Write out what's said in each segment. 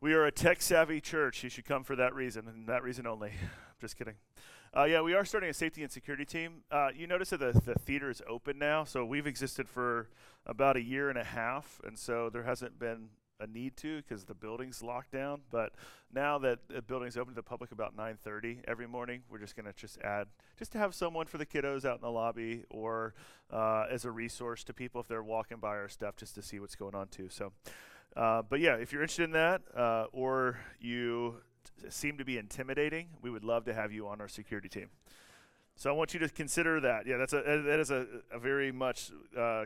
We are a tech-savvy church. You should come for that reason, and that reason only. Just kidding. We are starting a safety and security team. You notice that the theater is open now, so we've existed for about a year and a half, and so there hasn't been a need to because the building's locked down. But now that the building's open to the public about 9:30 every morning, we're just going to have someone for the kiddos out in the lobby or as a resource to people if they're walking by our stuff just to see what's going on too. So. But yeah, if you're interested in that or you seem to be intimidating, we would love to have you on our security team. So I want you to consider that. Yeah, that is a very much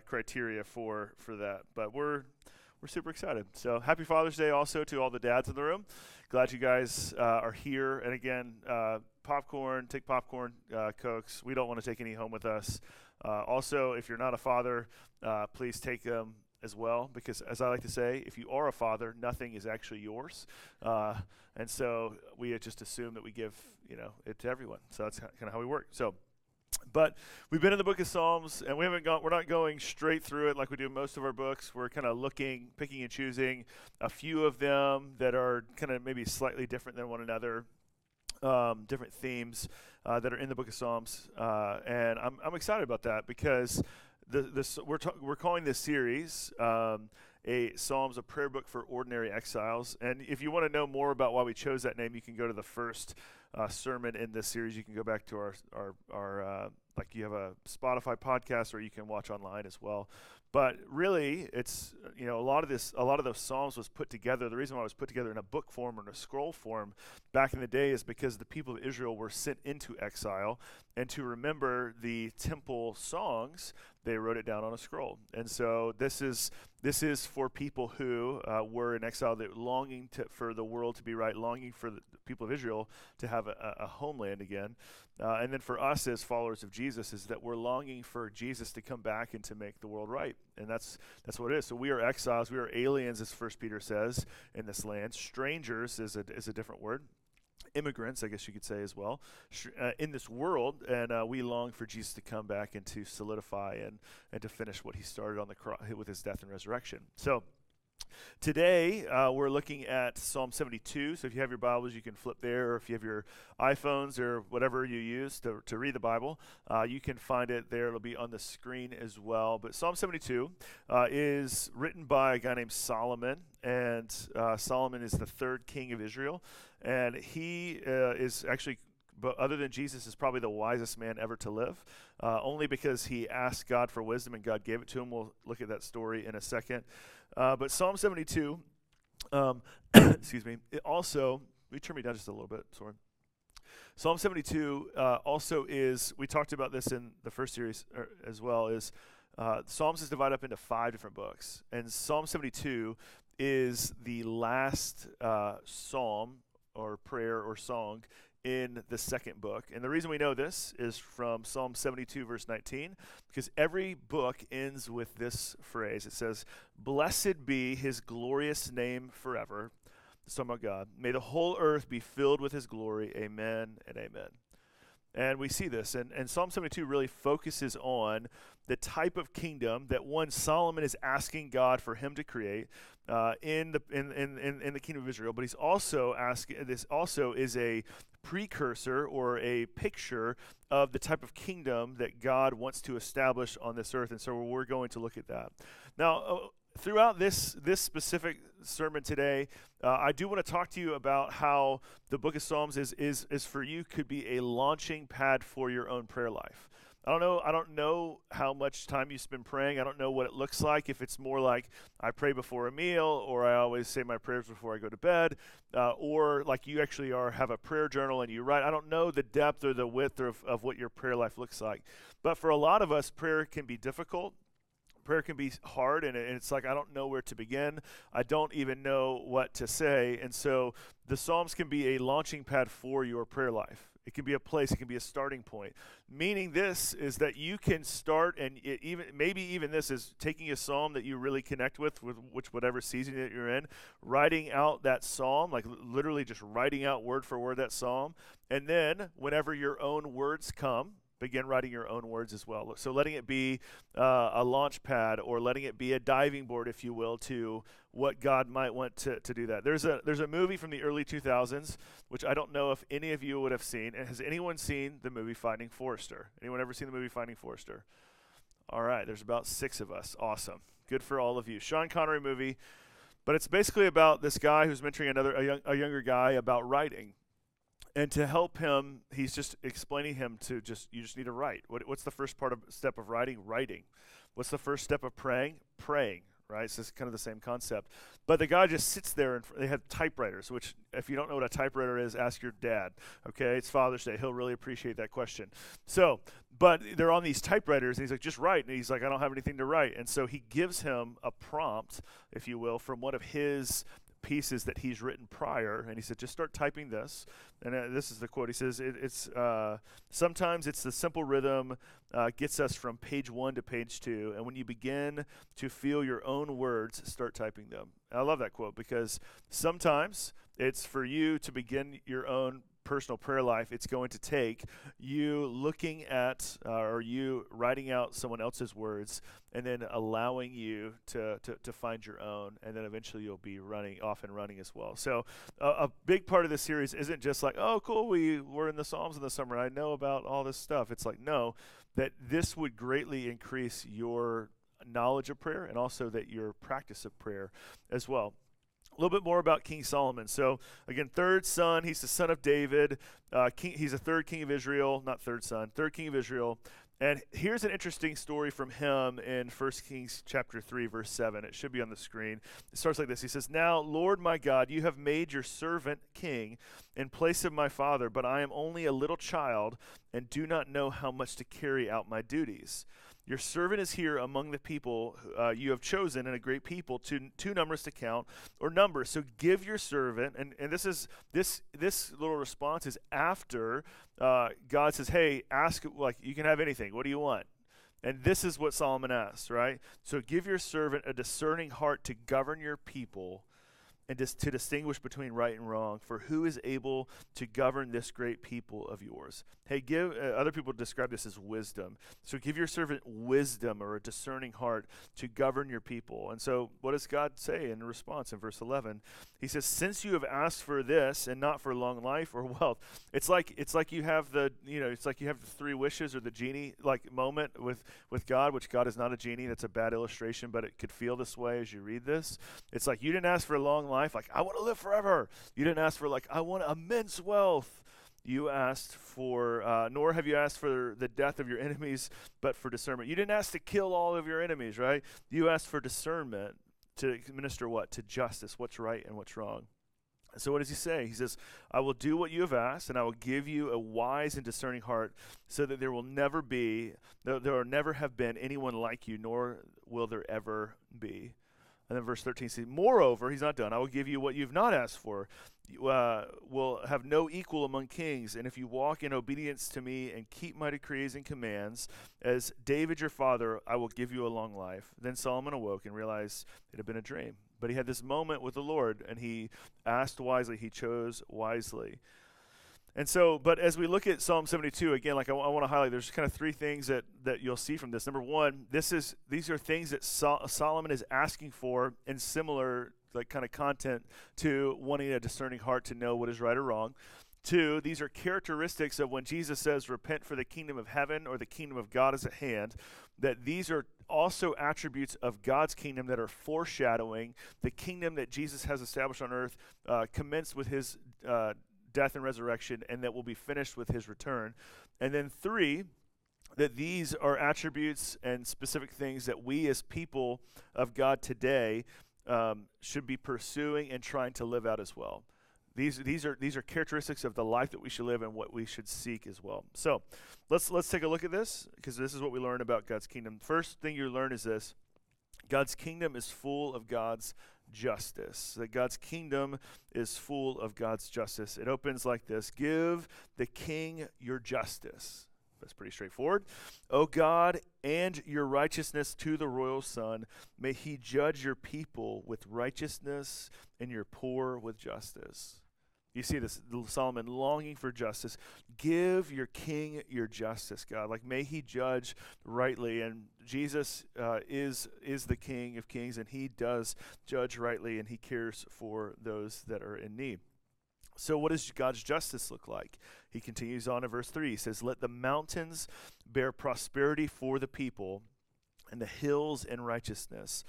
criteria for that. But we're super excited. So happy Father's Day also to all the dads in the room. Glad you guys are here. And again, Cokes. We don't want to take any home with us. Also, if you're not a father, please take them as well, because as I like to say, if you are a father, nothing is actually yours. And so we just assume that we give it to everyone. So that's kind of how we work. So, but we've been in the book of Psalms, and we're not going straight through it like we do most of our books. We're kind of picking and choosing a few of them that are kind of maybe slightly different than one another. Different themes that are in the book of Psalms. And I'm excited about that because we're calling this series a Psalms, a prayer book for ordinary exiles. And if you want to know more about why we chose that name, you can go to the first sermon in this series. You can go back to our like you have a Spotify podcast, or you can watch online as well. But really, it's a lot of those Psalms was put together. The reason why it was put together in a book form or in a scroll form back in the day is because the people of Israel were sent into exile, and to remember the temple songs, they wrote it down on a scroll. And so this is for people who were in exile, that longing for the world to be right, longing for the people of Israel to have a homeland again. And then for us as followers of Jesus is that we're longing for Jesus to come back and to make the world right. And that's what it is. So we are exiles, we are aliens, as First Peter says, in this land. Strangers is a different word. Immigrants, I guess you could say as well, in this world, and we long for Jesus to come back and to solidify and to finish what he started on the cross with his death and resurrection. So today, we're looking at Psalm 72. So if you have your Bibles, you can flip there, or if you have your iPhones or whatever you use to read the Bible, you can find it there. It'll be on the screen as well. But Psalm 72 is written by a guy named Solomon, and Solomon is the third king of Israel, and he is actually, but other than Jesus, is probably the wisest man ever to live, only because he asked God for wisdom and God gave it to him. We'll look at that story in a second. But Psalm 72, excuse me, it also, will you turn me down just a little bit, sorry. Psalm 72 also is, we talked about this in the first series as well, is Psalms is divided up into 5 different books. And Psalm 72 is the last psalm or prayer or song in the second book. And the reason we know this is from Psalm 72, verse 19, because every book ends with this phrase. It says, "Blessed be his glorious name forever." It's talking about God. "May the whole earth be filled with his glory. Amen and amen." And we see this, and Psalm 72 really focuses on the type of kingdom that one Solomon is asking God for him to create in the kingdom of Israel. But he's also asking, this also is a precursor or a picture of the type of kingdom that God wants to establish on this earth, and so we're going to look at that now. Throughout this specific sermon today, I do want to talk to you about how the book of Psalms is for you, could be a launching pad for your own prayer life. I don't know how much time you spend praying. I don't know what it looks like. If it's more like I pray before a meal, or I always say my prayers before I go to bed, or like you actually have a prayer journal and you write. I don't know the depth or the width of what your prayer life looks like. But for a lot of us, prayer can be difficult. prayer can be hard, and it's like, I don't know where to begin. I don't even know what to say. And so the Psalms can be a launching pad for your prayer life. It can be a place. It can be a starting point. Meaning this is that you can start, and maybe even this is taking a psalm that you really connect with which whatever season that you're in, writing out that psalm, like literally just writing out word for word that psalm. And then whenever your own words come, begin writing your own words as well. So letting it be a launch pad, or letting it be a diving board, if you will, to what God might want to do that. There's a movie from the early 2000s, which I don't know if any of you would have seen. And has anyone seen the movie Finding Forrester? Anyone ever seen the movie Finding Forrester? All right, there's about 6 of us. Awesome. Good for all of you. Sean Connery movie. But it's basically about this guy who's mentoring a younger guy about writing. And to help him, he's just explaining him you just need to write. What's the first step of writing? Writing. What's the first step of praying? Praying, right? So it's kind of the same concept. But the guy just sits there, and they have typewriters, which if you don't know what a typewriter is, ask your dad, okay? It's Father's Day. He'll really appreciate that question. So, but they're on these typewriters, and he's like, just write. And he's like, I don't have anything to write. And so he gives him a prompt, if you will, from one of his pieces that he's written prior, and he said, just start typing this. And this is the quote. He says, it's sometimes it's the simple rhythm gets us from page 1 to page 2, and when you begin to feel your own words, start typing them. And I love that quote, because sometimes it's for you to begin your own personal prayer life, it's going to take you looking at or you writing out someone else's words, and then allowing you to find your own, and then eventually you'll be running as well. So a big part of this series isn't just like, oh, cool, we were in the Psalms in the summer, I know about all this stuff. It's like, no, that this would greatly increase your knowledge of prayer, and also that your practice of prayer as well. A little bit more about King Solomon. So, again, third son. He's the son of David. He's the third king of Israel. Not third son. Third king of Israel. And here's an interesting story from him in 1 Kings chapter 3, verse 7. It should be on the screen. It starts like this. He says, "Now, Lord my God, you have made your servant king in place of my father, but I am only a little child and do not know how much to carry out my duties. Your servant is here among the people you have chosen, and a great people, too numerous to count or number. So give your servant," and this little response is after God says, "Hey, ask, like, you can have anything. What do you want?" And this is what Solomon asks, right? "So give your servant a discerning heart to govern your people, and to distinguish between right and wrong, for who is able to govern this great people of yours?" Hey, give other people describe this as wisdom. So give your servant wisdom, or a discerning heart, to govern your people. And so what does God say in response in verse 11? He says, "Since you have asked for this and not for long life or wealth," it's like you have the 3 wishes, or the genie like moment with God, which God is not a genie. That's a bad illustration, but it could feel this way as you read this. It's like, you didn't ask for a long life, like, I want to live forever. You didn't ask for, like, I want immense wealth. You asked for, nor have you asked for the death of your enemies, but for discernment. You didn't ask to kill all of your enemies, right? You asked for discernment to administer what? To justice, what's right and what's wrong. So what does he say? He says, "I will do what you have asked, and I will give you a wise and discerning heart, so that there will never have been anyone like you, nor will there ever be." And then verse 13 says, "Moreover," he's not done, "I will give you what you've not asked for. You will have no equal among kings. And if you walk in obedience to me and keep my decrees and commands, as David your father, I will give you a long life." Then Solomon awoke and realized it had been a dream. But he had this moment with the Lord, and he asked wisely. He chose wisely. And so, but as we look at Psalm 72, again, like I want to highlight, there's kind of 3 things that you'll see from this. Number one, these are things that Solomon is asking for, in similar like kind of content to wanting a discerning heart to know what is right or wrong. 2, these are characteristics of when Jesus says, "Repent, for the kingdom of heaven," or "the kingdom of God is at hand," that these are also attributes of God's kingdom that are foreshadowing the kingdom that Jesus has established on earth, commenced with his death and resurrection, and that will be finished with his return. And then 3, that these are attributes and specific things that we as people of God today should be pursuing and trying to live out as well. These are characteristics of the life that we should live and what we should seek as well. So let's take a look at this, because this is what we learn about God's kingdom. First thing you learn is this: God's kingdom is full of God's justice. That God's kingdom is full of God's justice. It opens like this: give the king your justice. That's pretty straightforward. O God, and your righteousness to the royal son. May he judge your people with righteousness and your poor with justice. You see this, Solomon longing for justice. Give your king your justice, God. Like, may he judge rightly. And Jesus is the King of Kings, and he does judge rightly, and he cares for those that are in need. So what does God's justice look like? He continues on in verse 3. He says, let the mountains bear prosperity for the people, and the hills in righteousness.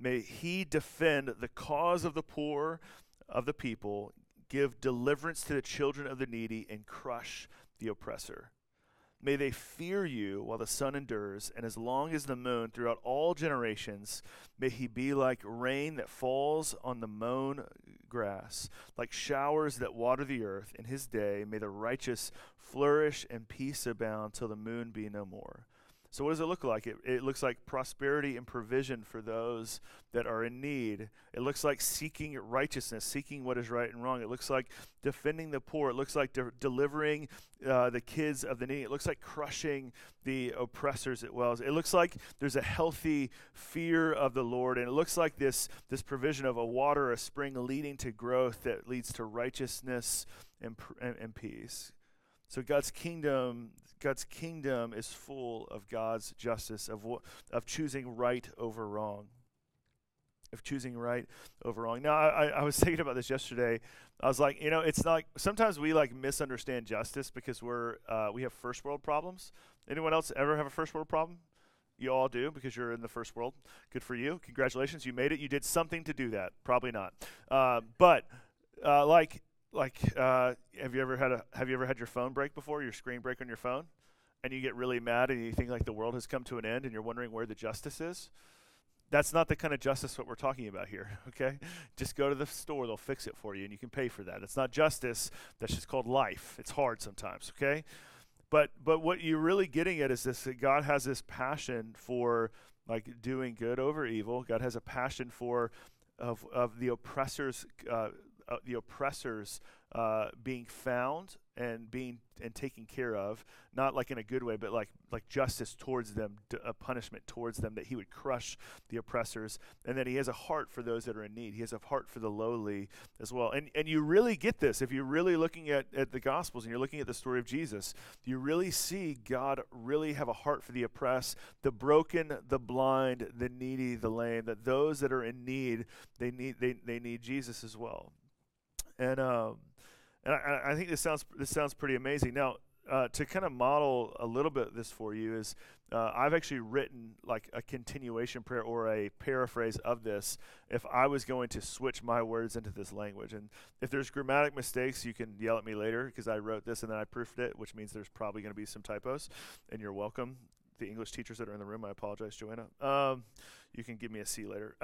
May he defend the cause of the poor of the people, give deliverance to the children of the needy, and crush the oppressor. May they fear you while the sun endures, and as long as the moon throughout all generations. May he be like rain that falls on the mown grass, like showers that water the earth. In his day, may the righteous flourish and peace abound till the moon be no more. So what does it look like? It looks like prosperity and provision for those that are in need. It looks like seeking righteousness, seeking what is right and wrong. It looks like defending the poor. It looks like delivering the kids of the needy. It looks like crushing the oppressors as well. It looks like there's a healthy fear of the Lord, and it looks like this provision of a water, a spring leading to growth that leads to righteousness and peace. So God's kingdom is full of God's justice, of choosing right over wrong. Of choosing right over wrong. Now, I was thinking about this yesterday. I was like, it's like sometimes we like misunderstand justice because we have first world problems. Anyone else ever have a first world problem? You all do, because you're in the first world. Good for you. Congratulations, you made it. You did something to do that. Probably not. Have you ever had your phone break before, your screen break on your phone, and you get really mad and you think like the world has come to an end and you're wondering where the justice is? That's not the kind of justice what we're talking about here, okay? Just go to the store, they'll fix it for you and you can pay for that. It's not justice, that's just called life. It's hard sometimes, okay? But what you're really getting at is this, that God has this passion for like doing good over evil. God has a passion of the oppressors, being found and taken care of, not like in a good way, but like justice towards them, a punishment towards them, that he would crush the oppressors, and that he has a heart for those that are in need. He has a heart for the lowly as well. And you really get this if you're really looking at the Gospels and you're looking at the story of Jesus. You really see God really have a heart for the oppressed, the broken, the blind, the needy, the lame, that those that are in need, they need Jesus as well. And I think this sounds pretty amazing. Now, to kind of model a little bit of this for you is I've actually written like a continuation prayer or a paraphrase of this if I was going to switch my words into this language. And if there's grammatic mistakes, you can yell at me later, because I wrote this and then I proofed it, which means there's probably going to be some typos, and you're welcome. The English teachers that are in the room, I apologize, Joanna. You can give me a C later.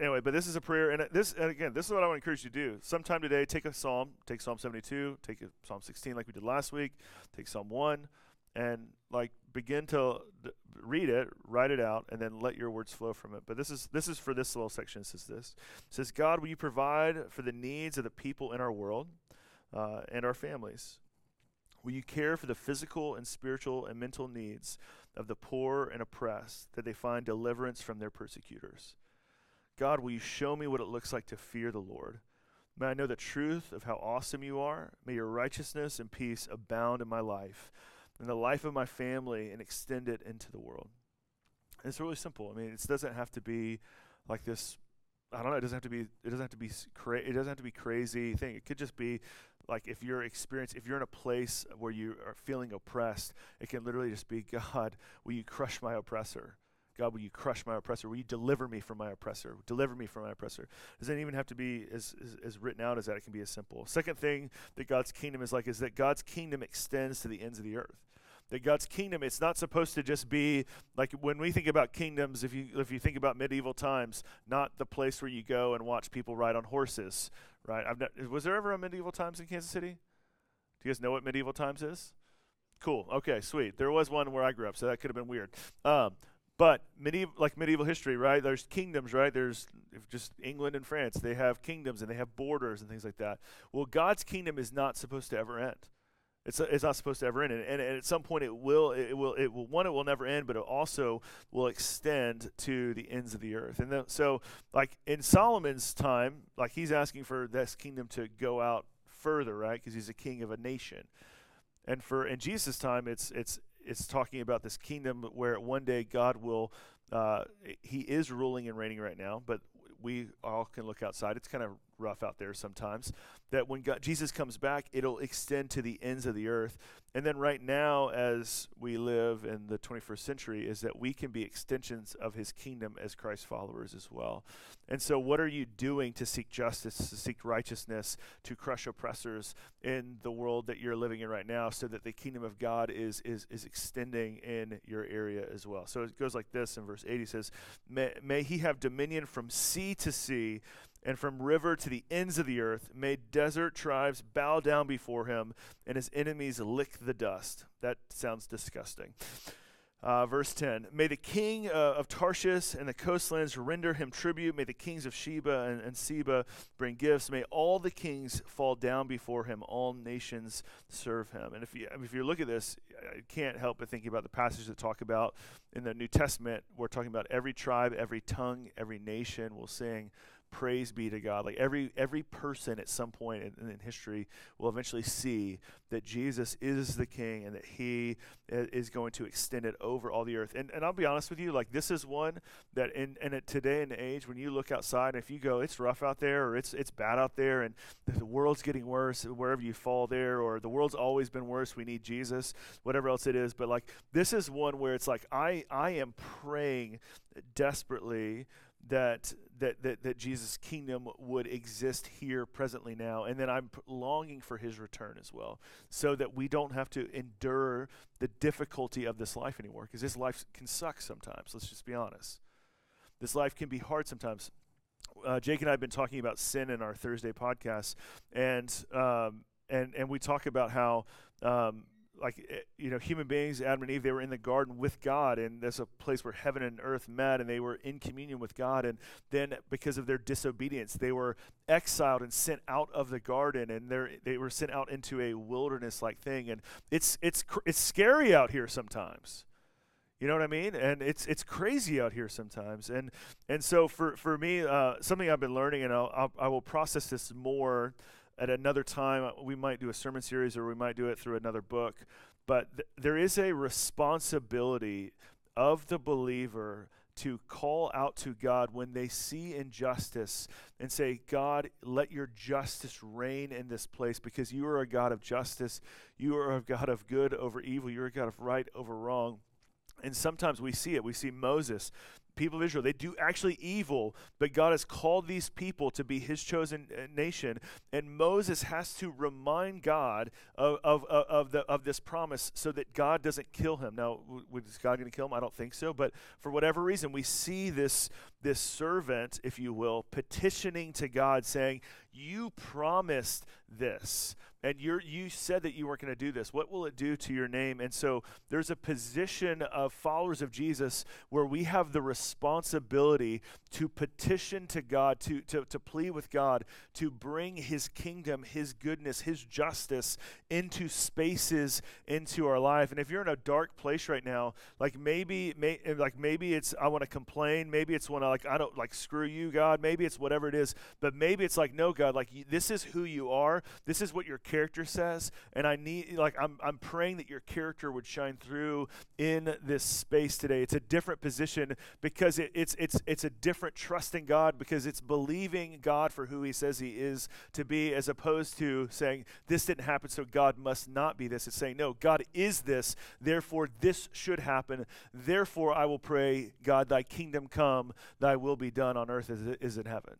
Anyway, but this is a prayer, and this is what I want to encourage you to do. Sometime today, take a psalm, take Psalm 72, take Psalm 16 like we did last week, take Psalm 1, and like begin to read it, write it out, and then let your words flow from it. But this is for this little section. It says, God, will you provide for the needs of the people in our world and our families? Will you care for the physical and spiritual and mental needs of the poor and oppressed, that they find deliverance from their persecutors? God, will you show me what it looks like to fear the Lord? May I know the truth of how awesome you are. May your righteousness and peace abound in my life and the life of my family, and extend it into the world. And it's really simple. I mean, it doesn't have to be like this. I don't know. It doesn't have to be crazy thing. It could just be like if you're in a place where you are feeling oppressed, it can literally just be, God, will you crush my oppressor? God, will you crush my oppressor? Will you deliver me from my oppressor? Deliver me from my oppressor. It doesn't even have to be as written out as that. It can be as simple. Second thing that God's kingdom is like is that God's kingdom extends to the ends of the earth. That God's kingdom, it's not supposed to just be like when we think about kingdoms, if you think about medieval times, not the place where you go and watch people ride on horses, right? Was there ever a medieval times in Kansas City? Do you guys know what medieval times is? Cool. Okay, sweet. There was one where I grew up, so that could have been weird. But medieval history, right? There's kingdoms, right? There's just England and France. They have kingdoms and they have borders and things like that. Well, God's kingdom is not supposed to ever end. It's not supposed to ever end, and at some point it will never end, but it also will extend to the ends of the earth. And so, like in Solomon's time, like he's asking for this kingdom to go out further, right? Because he's a king of a nation. And in Jesus' time, it's talking about this kingdom where one day God will, he is ruling and reigning right now, but we all can look outside. It's kind of rough out there sometimes, that when Jesus comes back, it'll extend to the ends of the earth. And then right now, as we live in the 21st century, is that we can be extensions of his kingdom as Christ followers as well. And so what are you doing to seek justice, to seek righteousness, to crush oppressors in the world that you're living in right now, so that the kingdom of God is extending in your area as well? So it goes like this in verse 80. It says, may he have dominion from sea to sea, and from river to the ends of the earth. May desert tribes bow down before him, and his enemies lick the dust. That sounds disgusting. Verse 10, may the king of Tarshish and the coastlands render him tribute. May the kings of Sheba and Seba bring gifts. May all the kings fall down before him. All nations serve him. And if you look at this, I can't help but think about the passage that talk about in the New Testament. We're talking about every tribe, every tongue, every nation will sing praise be to God. Like every person at some point in history will eventually see that Jesus is the king and that he is going to extend it over all the earth. And I'll be honest with you, like this is one that in today in the age when you look outside, and if you go, it's rough out there, or it's bad out there, and the world's getting worse wherever you fall there, or the world's always been worse, we need Jesus, whatever else it is. But like this is one where it's like I am praying desperately that Jesus' kingdom would exist here presently now, and then I'm longing for his return as well, so that we don't have to endure the difficulty of this life anymore, because this life can suck sometimes. Let's just be honest. This life can be hard sometimes. Jake and I have been talking about sin in our Thursday podcast, and we talk about how human beings, Adam and Eve, they were in the garden with God, and that's a place where heaven and earth met, and they were in communion with God. And then because of their disobedience, they were exiled and sent out of the garden, and they were sent out into a wilderness-like thing. And it's scary out here sometimes. You know what I mean? And it's crazy out here sometimes. And so for me, something I've been learning, and I will process this more at another time. We might do a sermon series, or we might do it through another book. But there is a responsibility of the believer to call out to God when they see injustice and say, God, let your justice reign in this place, because you are a God of justice. You are a God of good over evil. You're a God of right over wrong. And sometimes we see it. We see Moses. People of Israel, they do actually evil, but God has called these people to be his chosen nation, and Moses has to remind God of this promise so that God doesn't kill him. Now, is God going to kill him? I don't think so, but for whatever reason, we see this servant, if you will, petitioning to God, saying, you promised this, and you said that you weren't going to do this. What will it do to your name? And so there's a position of followers of Jesus where we have the responsibility to petition to God, to plead with God, to bring his kingdom, his goodness, his justice into spaces, into our life. And if you're in a dark place right now, like maybe it's I want to complain, maybe it's when I screw you, God, maybe it's whatever it is, but maybe it's like, no, God, like this is who you are, this is what your character says, and I need, like, I'm praying that your character would shine through in this space today. It's a different position because it's a different trust in God, because it's believing God for who he says he is to be, as opposed to saying this didn't happen, so God must not be this. It's saying, no, God is this, therefore this should happen. Therefore I will pray, God, thy kingdom come, thy will be done on earth as it is in heaven.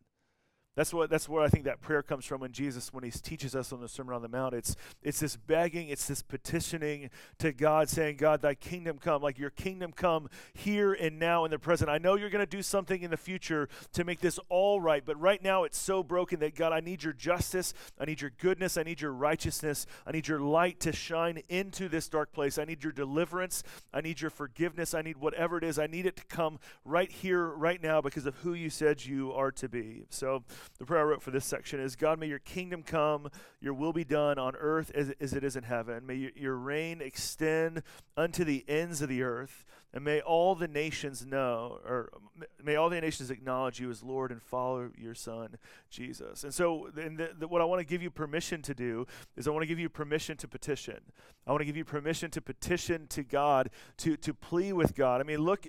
That's where I think that prayer comes from when Jesus, when he teaches us on the Sermon on the Mount. It's this begging, it's this petitioning to God, saying, God, thy kingdom come, like your kingdom come here and now in the present. I know you're going to do something in the future to make this all right, but right now it's so broken that, God, I need your justice, I need your goodness, I need your righteousness, I need your light to shine into this dark place. I need your deliverance, I need your forgiveness, I need whatever it is. I need it to come right here, right now, because of who you said you are to be. So the prayer I wrote for this section is, God, may your kingdom come, your will be done on earth as it is in heaven. May your reign extend unto the ends of the earth, and may all the nations know, or may all the nations acknowledge you as Lord and follow your Son, Jesus. And so what I want to give you permission to do is I want to give you permission to petition. I want to give you permission to petition to God, to plea with God. I mean, look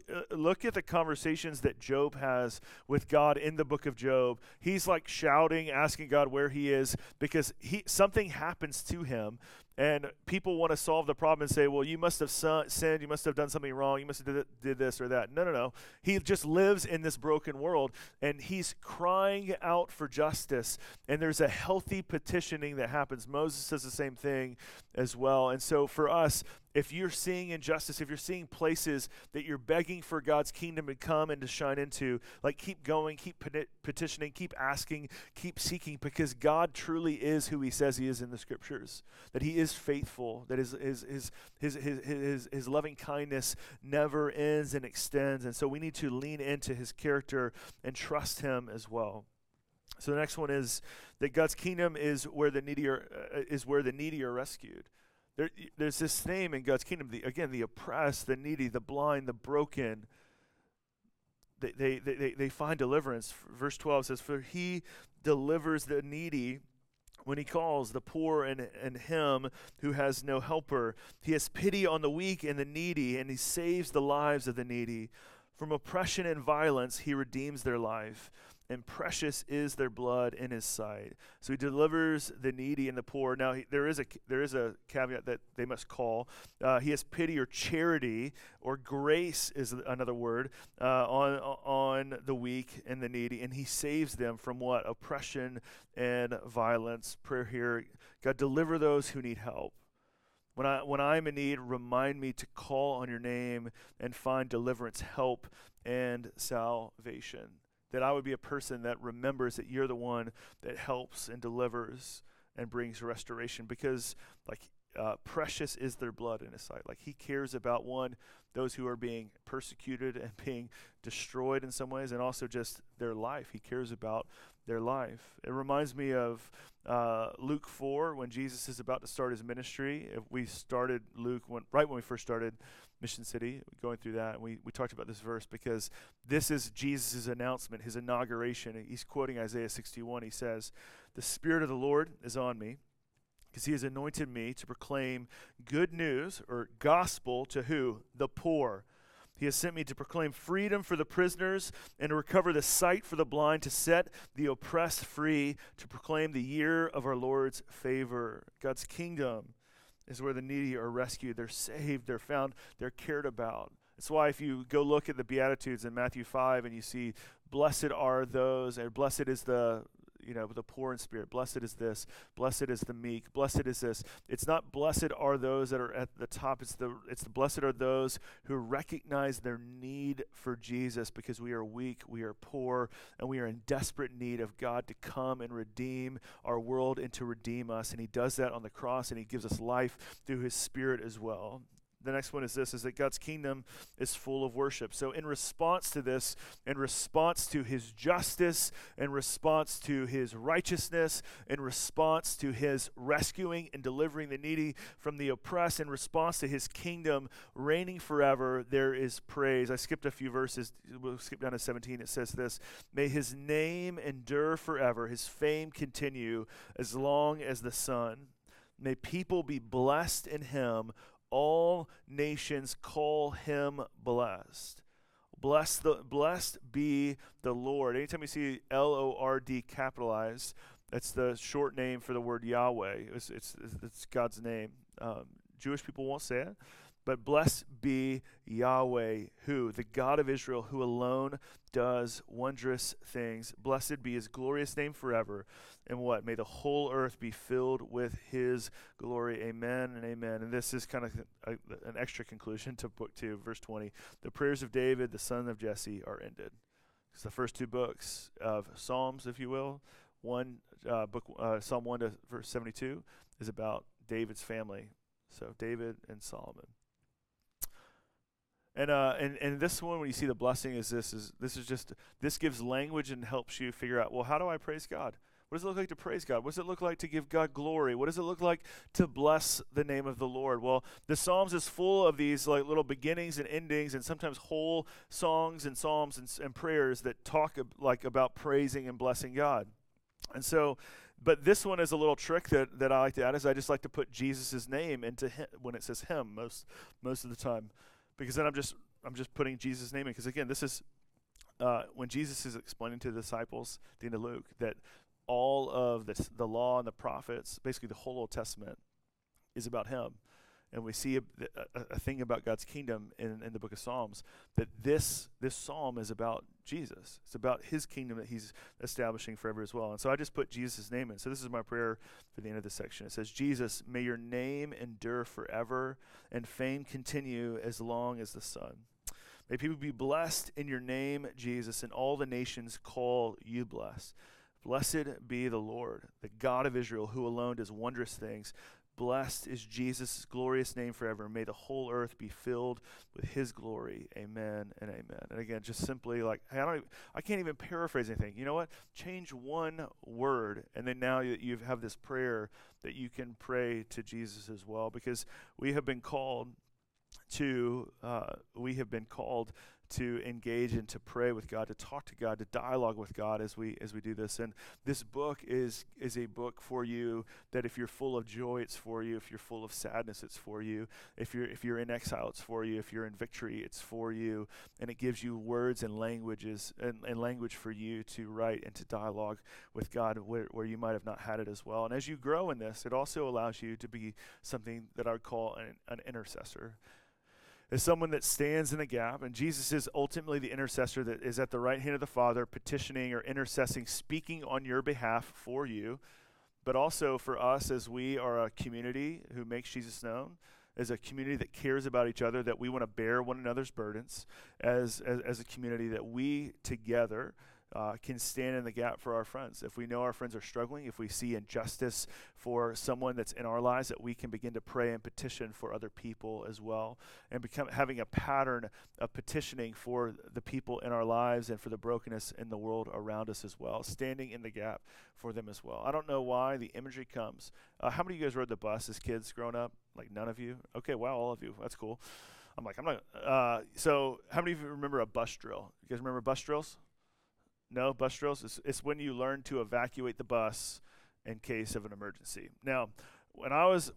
at the conversations that Job has with God in the book of Job. He's like shouting, asking God where he is, because something happens to him. And people want to solve the problem and say, well, you must have sinned, you must have done something wrong, you must have did this or that. No. He just lives in this broken world, and he's crying out for justice. And there's a healthy petitioning that happens. Moses does the same thing as well. And so for us, if you're seeing injustice, if you're seeing places that you're begging for God's kingdom to come and to shine into, like keep going, keep petitioning, keep asking, keep seeking, because God truly is who he says he is in the scriptures, that he is faithful, that his loving kindness never ends and extends. And so we need to lean into his character and trust him as well. So the next one is that God's kingdom is where the needy are, rescued. There's this name in God's kingdom, the oppressed, the needy, the blind, the broken. They find deliverance. Verse 12 says, for he delivers the needy when he calls, the poor and him who has no helper. He has pity on the weak and the needy, and he saves the lives of the needy. From oppression and violence, he redeems their life, and precious is their blood in his sight. So he delivers the needy and the poor. Now, there is a caveat that they must call. He has pity, or charity, or grace is another word, on the weak and the needy. And he saves them from what? Oppression and violence. Prayer here. God, deliver those who need help. When I'm in need, remind me to call on your name and find deliverance, help, and salvation. That I would be a person that remembers that you're the one that helps and delivers and brings restoration, because precious is their blood in his sight. Like he cares about those who are being persecuted and being destroyed in some ways, and also just their life. He cares about their life. It reminds me of Luke 4, when Jesus is about to start his ministry. We started Luke right when we first started Mission City, going through that, and we talked about this verse, because this is Jesus' announcement, his inauguration. He's quoting Isaiah 61. He says, the Spirit of the Lord is on me, because he has anointed me to proclaim good news, or gospel, to who? The poor. He has sent me to proclaim freedom for the prisoners, and to recover the sight for the blind, to set the oppressed free, to proclaim the year of our Lord's favor. God's kingdom is where the needy are rescued. They're saved, they're found, they're cared about. That's why if you go look at the Beatitudes in Matthew 5 and you see, blessed are those, or blessed is the the poor in spirit, blessed is this, blessed is the meek, blessed is this. It's not blessed are those that are at the top, it's the blessed are those who recognize their need for Jesus, because we are weak, we are poor, and we are in desperate need of God to come and redeem our world and to redeem us. And he does that on the cross, and he gives us life through his Spirit as well. The next one is that God's kingdom is full of worship. So in response to this, in response to his justice, in response to his righteousness, in response to his rescuing and delivering the needy from the oppressed, in response to his kingdom reigning forever, there is praise. I skipped a few verses. We'll skip down to 17. It says this, may his name endure forever, his fame continue as long as the sun. May people be blessed in him. All nations call him blessed. Blessed be the Lord. Anytime you see Lord capitalized, that's the short name for the word Yahweh. It's God's name. Jewish people won't say it. But blessed be Yahweh, who, the God of Israel, who alone does wondrous things. Blessed be his glorious name forever. And what? May the whole earth be filled with his glory. Amen and amen. And this is kind of an extra conclusion to book 2, verse 20. The prayers of David, the son of Jesse, are ended. It's the first two books of Psalms, if you will. Psalm 1 to verse 72 is about David's family. So David and Solomon. And this one, when you see the blessing, this gives language and helps you figure out, well, how do I praise God? What does it look like to praise God? What does it look like to give God glory? What does it look like to bless the name of the Lord? Well, the Psalms is full of these like little beginnings and endings, and sometimes whole songs and psalms and prayers that talk about praising and blessing God. And so, but this one is a little trick that I like to add, is I just like to put Jesus' name into him when it says him most of the time. Because then I'm just putting Jesus' name in. Because again, this is when Jesus is explaining to the disciples at the end of Luke that all of the law and the prophets, basically the whole Old Testament, is about him. And we see a thing about God's kingdom in the book of Psalms, that this psalm is about Jesus. It's about his kingdom that he's establishing forever as well. And so I just put Jesus' name in. So this is my prayer for the end of this section. It says, Jesus, may your name endure forever and fame continue as long as the sun. May people be blessed in your name, Jesus, and all the nations call you blessed. Blessed be the Lord, the God of Israel, who alone does wondrous things. Blessed is Jesus' glorious name forever. May the whole earth be filled with his glory. Amen and amen. And again, just simply like, hey, I can't even paraphrase anything. You know what? Change one word, and then now you have this prayer that you can pray to Jesus as well, because we have been called to engage and to pray with God, to talk to God, to dialogue with God as we do this. And this book is a book for you that if you're full of joy, it's for you. If you're full of sadness, it's for you. If you're in exile, it's for you. If you're in victory, it's for you. And it gives you words and languages and language for you to write and to dialogue with God where you might have not had it as well. And as you grow in this, it also allows you to be something that I would call an intercessor. Is someone that stands in the gap, and Jesus is ultimately the intercessor that is at the right hand of the Father, petitioning or intercessing, speaking on your behalf for you, but also for us as we are a community who makes Jesus known, as a community that cares about each other, that we want to bear one another's burdens, as a community that we together can stand in the gap for our friends. If we know our friends are struggling, if we see injustice for someone that's in our lives, that we can begin to pray and petition for other people as well, and having a pattern of petitioning for the people in our lives and for the brokenness in the world around us as well, standing in the gap for them as well. I don't know why the imagery comes. How many of you guys rode the bus as kids growing up? Like none of you? Okay, wow, all of you. That's cool. So how many of you remember a bus drill? You guys remember bus drills? No, bus drills, it's when you learn to evacuate the bus in case of an emergency. Now, when I was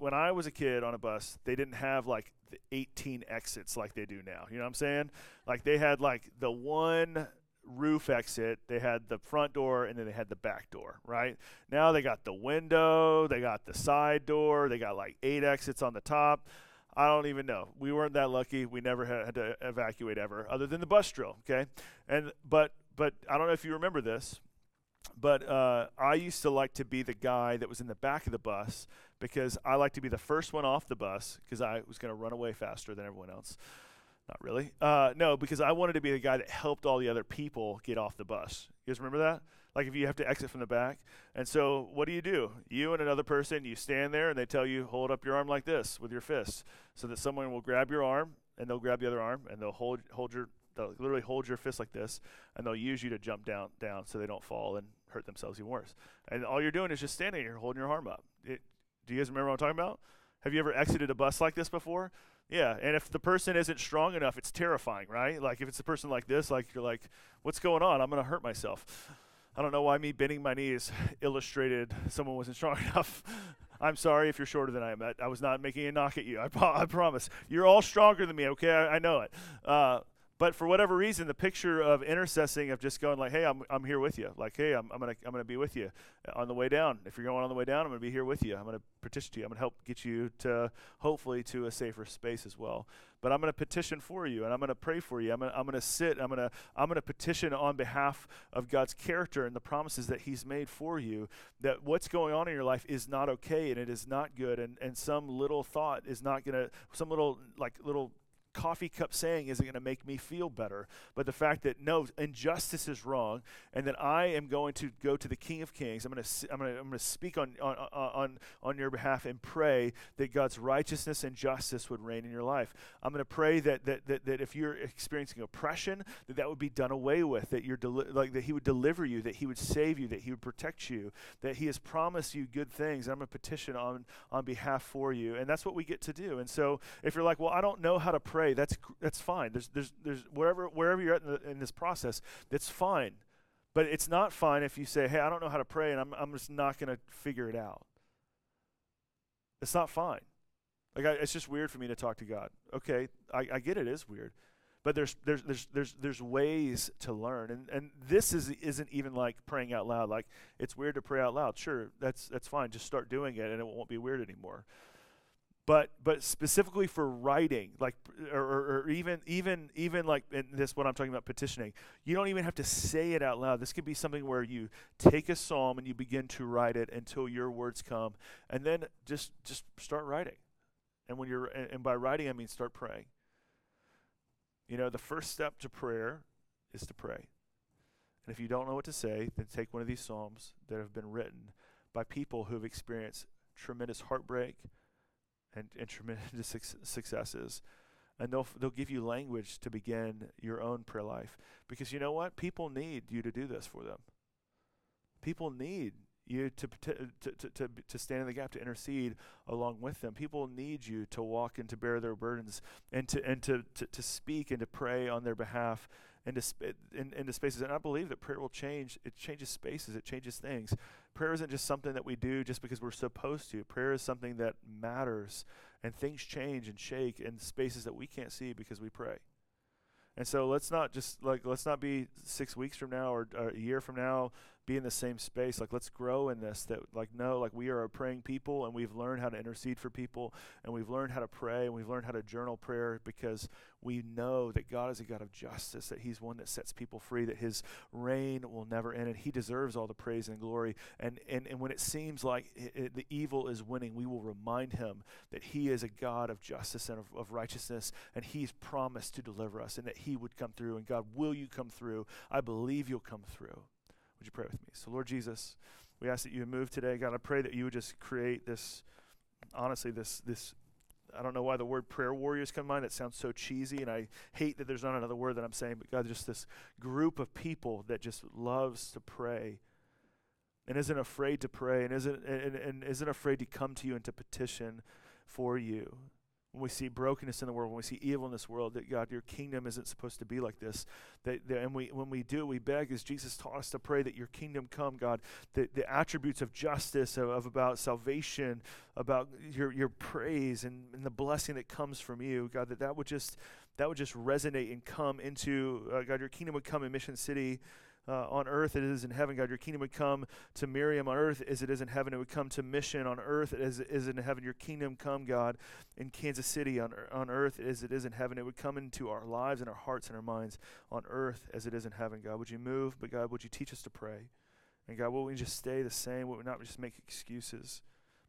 a kid on a bus, they didn't have like the 18 exits like they do now. You know what I'm saying? Like they had like the one roof exit, they had the front door, and then they had the back door, right? Now they got the window, they got the side door, they got like 8 exits on the top. I don't even know. We weren't that lucky. We never had to evacuate ever, other than the bus drill, okay? But I don't know if you remember this, but I used to like to be the guy that was in the back of the bus, because I like to be the first one off the bus because I was going to run away faster than everyone else. Not really. No, because I wanted to be the guy that helped all the other people get off the bus. You guys remember that? Like if you have to exit from the back. And so what do? You and another person, you stand there and they tell you, hold up your arm like this with your fist, so that someone will grab your arm and they'll grab the other arm and they'll they'll literally hold your fist like this, and they'll use you to jump down so they don't fall and hurt themselves even worse. And all you're doing is just standing here holding your arm up. Do you guys remember what I'm talking about? Have you ever exited a bus like this before? Yeah, and if the person isn't strong enough, it's terrifying, right? Like if it's a person like this, like you're like, what's going on? I'm going to hurt myself. I don't know why me bending my knees illustrated someone wasn't strong enough. I'm sorry if you're shorter than I am. I was not making a knock at you. I promise. You're all stronger than me, okay? I know it. But for whatever reason, the picture of intercessing, of just going like, hey, I'm here with you. Like, hey, I'm gonna be with you on the way down. If you're going on the way down, I'm gonna be here with you. I'm gonna petition to you. I'm gonna help get you to hopefully to a safer space as well. But I'm gonna petition for you, and I'm gonna pray for you. I'm gonna sit. I'm gonna petition on behalf of God's character and the promises that He's made for you. That what's going on in your life is not okay, and it is not good, and some little thought is not gonna, some little coffee cup saying isn't going to make me feel better, but the fact that no, injustice is wrong, and that I am going to go to the King of Kings. I'm going to speak on your behalf and pray that God's righteousness and justice would reign in your life. I'm going to pray that if you're experiencing oppression, that would be done away with. That you're that He would deliver you, that He would save you, that He would protect you, that He has promised you good things. And I'm going to petition on behalf for you, and that's what we get to do. And so, if you're like, well, I don't know how to pray. That's fine. There's wherever you're at in this process, that's fine. But it's not fine if you say, hey, I don't know how to pray, and I'm just not going to figure it out. It's not fine. Like it's just weird for me to talk to God. Okay, I get it is weird, but there's ways to learn, and this isn't even like praying out loud. Like it's weird to pray out loud. Sure, that's fine. Just start doing it, and it won't be weird anymore. But specifically for writing, like or even like in this, what I'm talking about, petitioning, you don't even have to say it out loud. This could be something where you take a psalm and you begin to write it until your words come, and then just start writing. And when you're and by writing I mean start praying. You know, the first step to prayer is to pray. And if you don't know what to say, then take one of these psalms that have been written by people who have experienced tremendous heartbreak. And tremendous successes, and they'll give you language to begin your own prayer life, because you know what, people need you to do this for them. People need you to stand in the gap, to intercede along with them. People need you to walk and to bear their burdens, and to speak and to pray on their behalf into spaces. And I believe that prayer will change. It changes spaces. It changes things. Prayer isn't just something that we do just because we're supposed to. Prayer is something that matters, and things change and shake in spaces that we can't see because we pray. And so let's not be 6 weeks from now or a year from now be in the same space. Like, let's grow in this, that we are a praying people, and we've learned how to intercede for people, and we've learned how to pray, and we've learned how to journal prayer, because we know that God is a God of justice, that He's one that sets people free, that His reign will never end, and He deserves all the praise and glory. And when it seems like the evil is winning, we will remind Him that He is a God of justice and of righteousness, and He's promised to deliver us, and that He would come through. And God, will you come through? I believe you'll come through. Would you pray with me? So Lord Jesus, we ask that you would move today. God, I pray that you would just create this, honestly, this, I don't know why the word prayer warriors come to mind. That sounds so cheesy, and I hate that there's not another word that I'm saying, but God, just this group of people that just loves to pray and isn't afraid to pray and isn't afraid to come to you and to petition for you. When we see brokenness in the world, when we see evil in this world, that God, your kingdom isn't supposed to be like this. When we do, we beg, as Jesus taught us to pray, that your kingdom come, God, that the attributes of justice, of about salvation, about your praise and the blessing that comes from you, God, that would just resonate and come into, God, your kingdom would come in Mission City on earth as it is in heaven. God, your kingdom would come to Miriam on earth as it is in heaven. It would come to Mission on earth as it is in heaven. Your kingdom come, God, in Kansas City on earth as it is in heaven. It would come into our lives and our hearts and our minds on earth as it is in heaven. God, would you move? But God, would you teach us to pray? And God, will we just stay the same? Will we not just make excuses?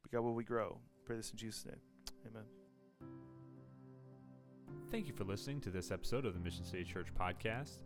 But God, will we grow? Pray this in Jesus' name. Amen. Thank you for listening to this episode of the Mission City Church podcast.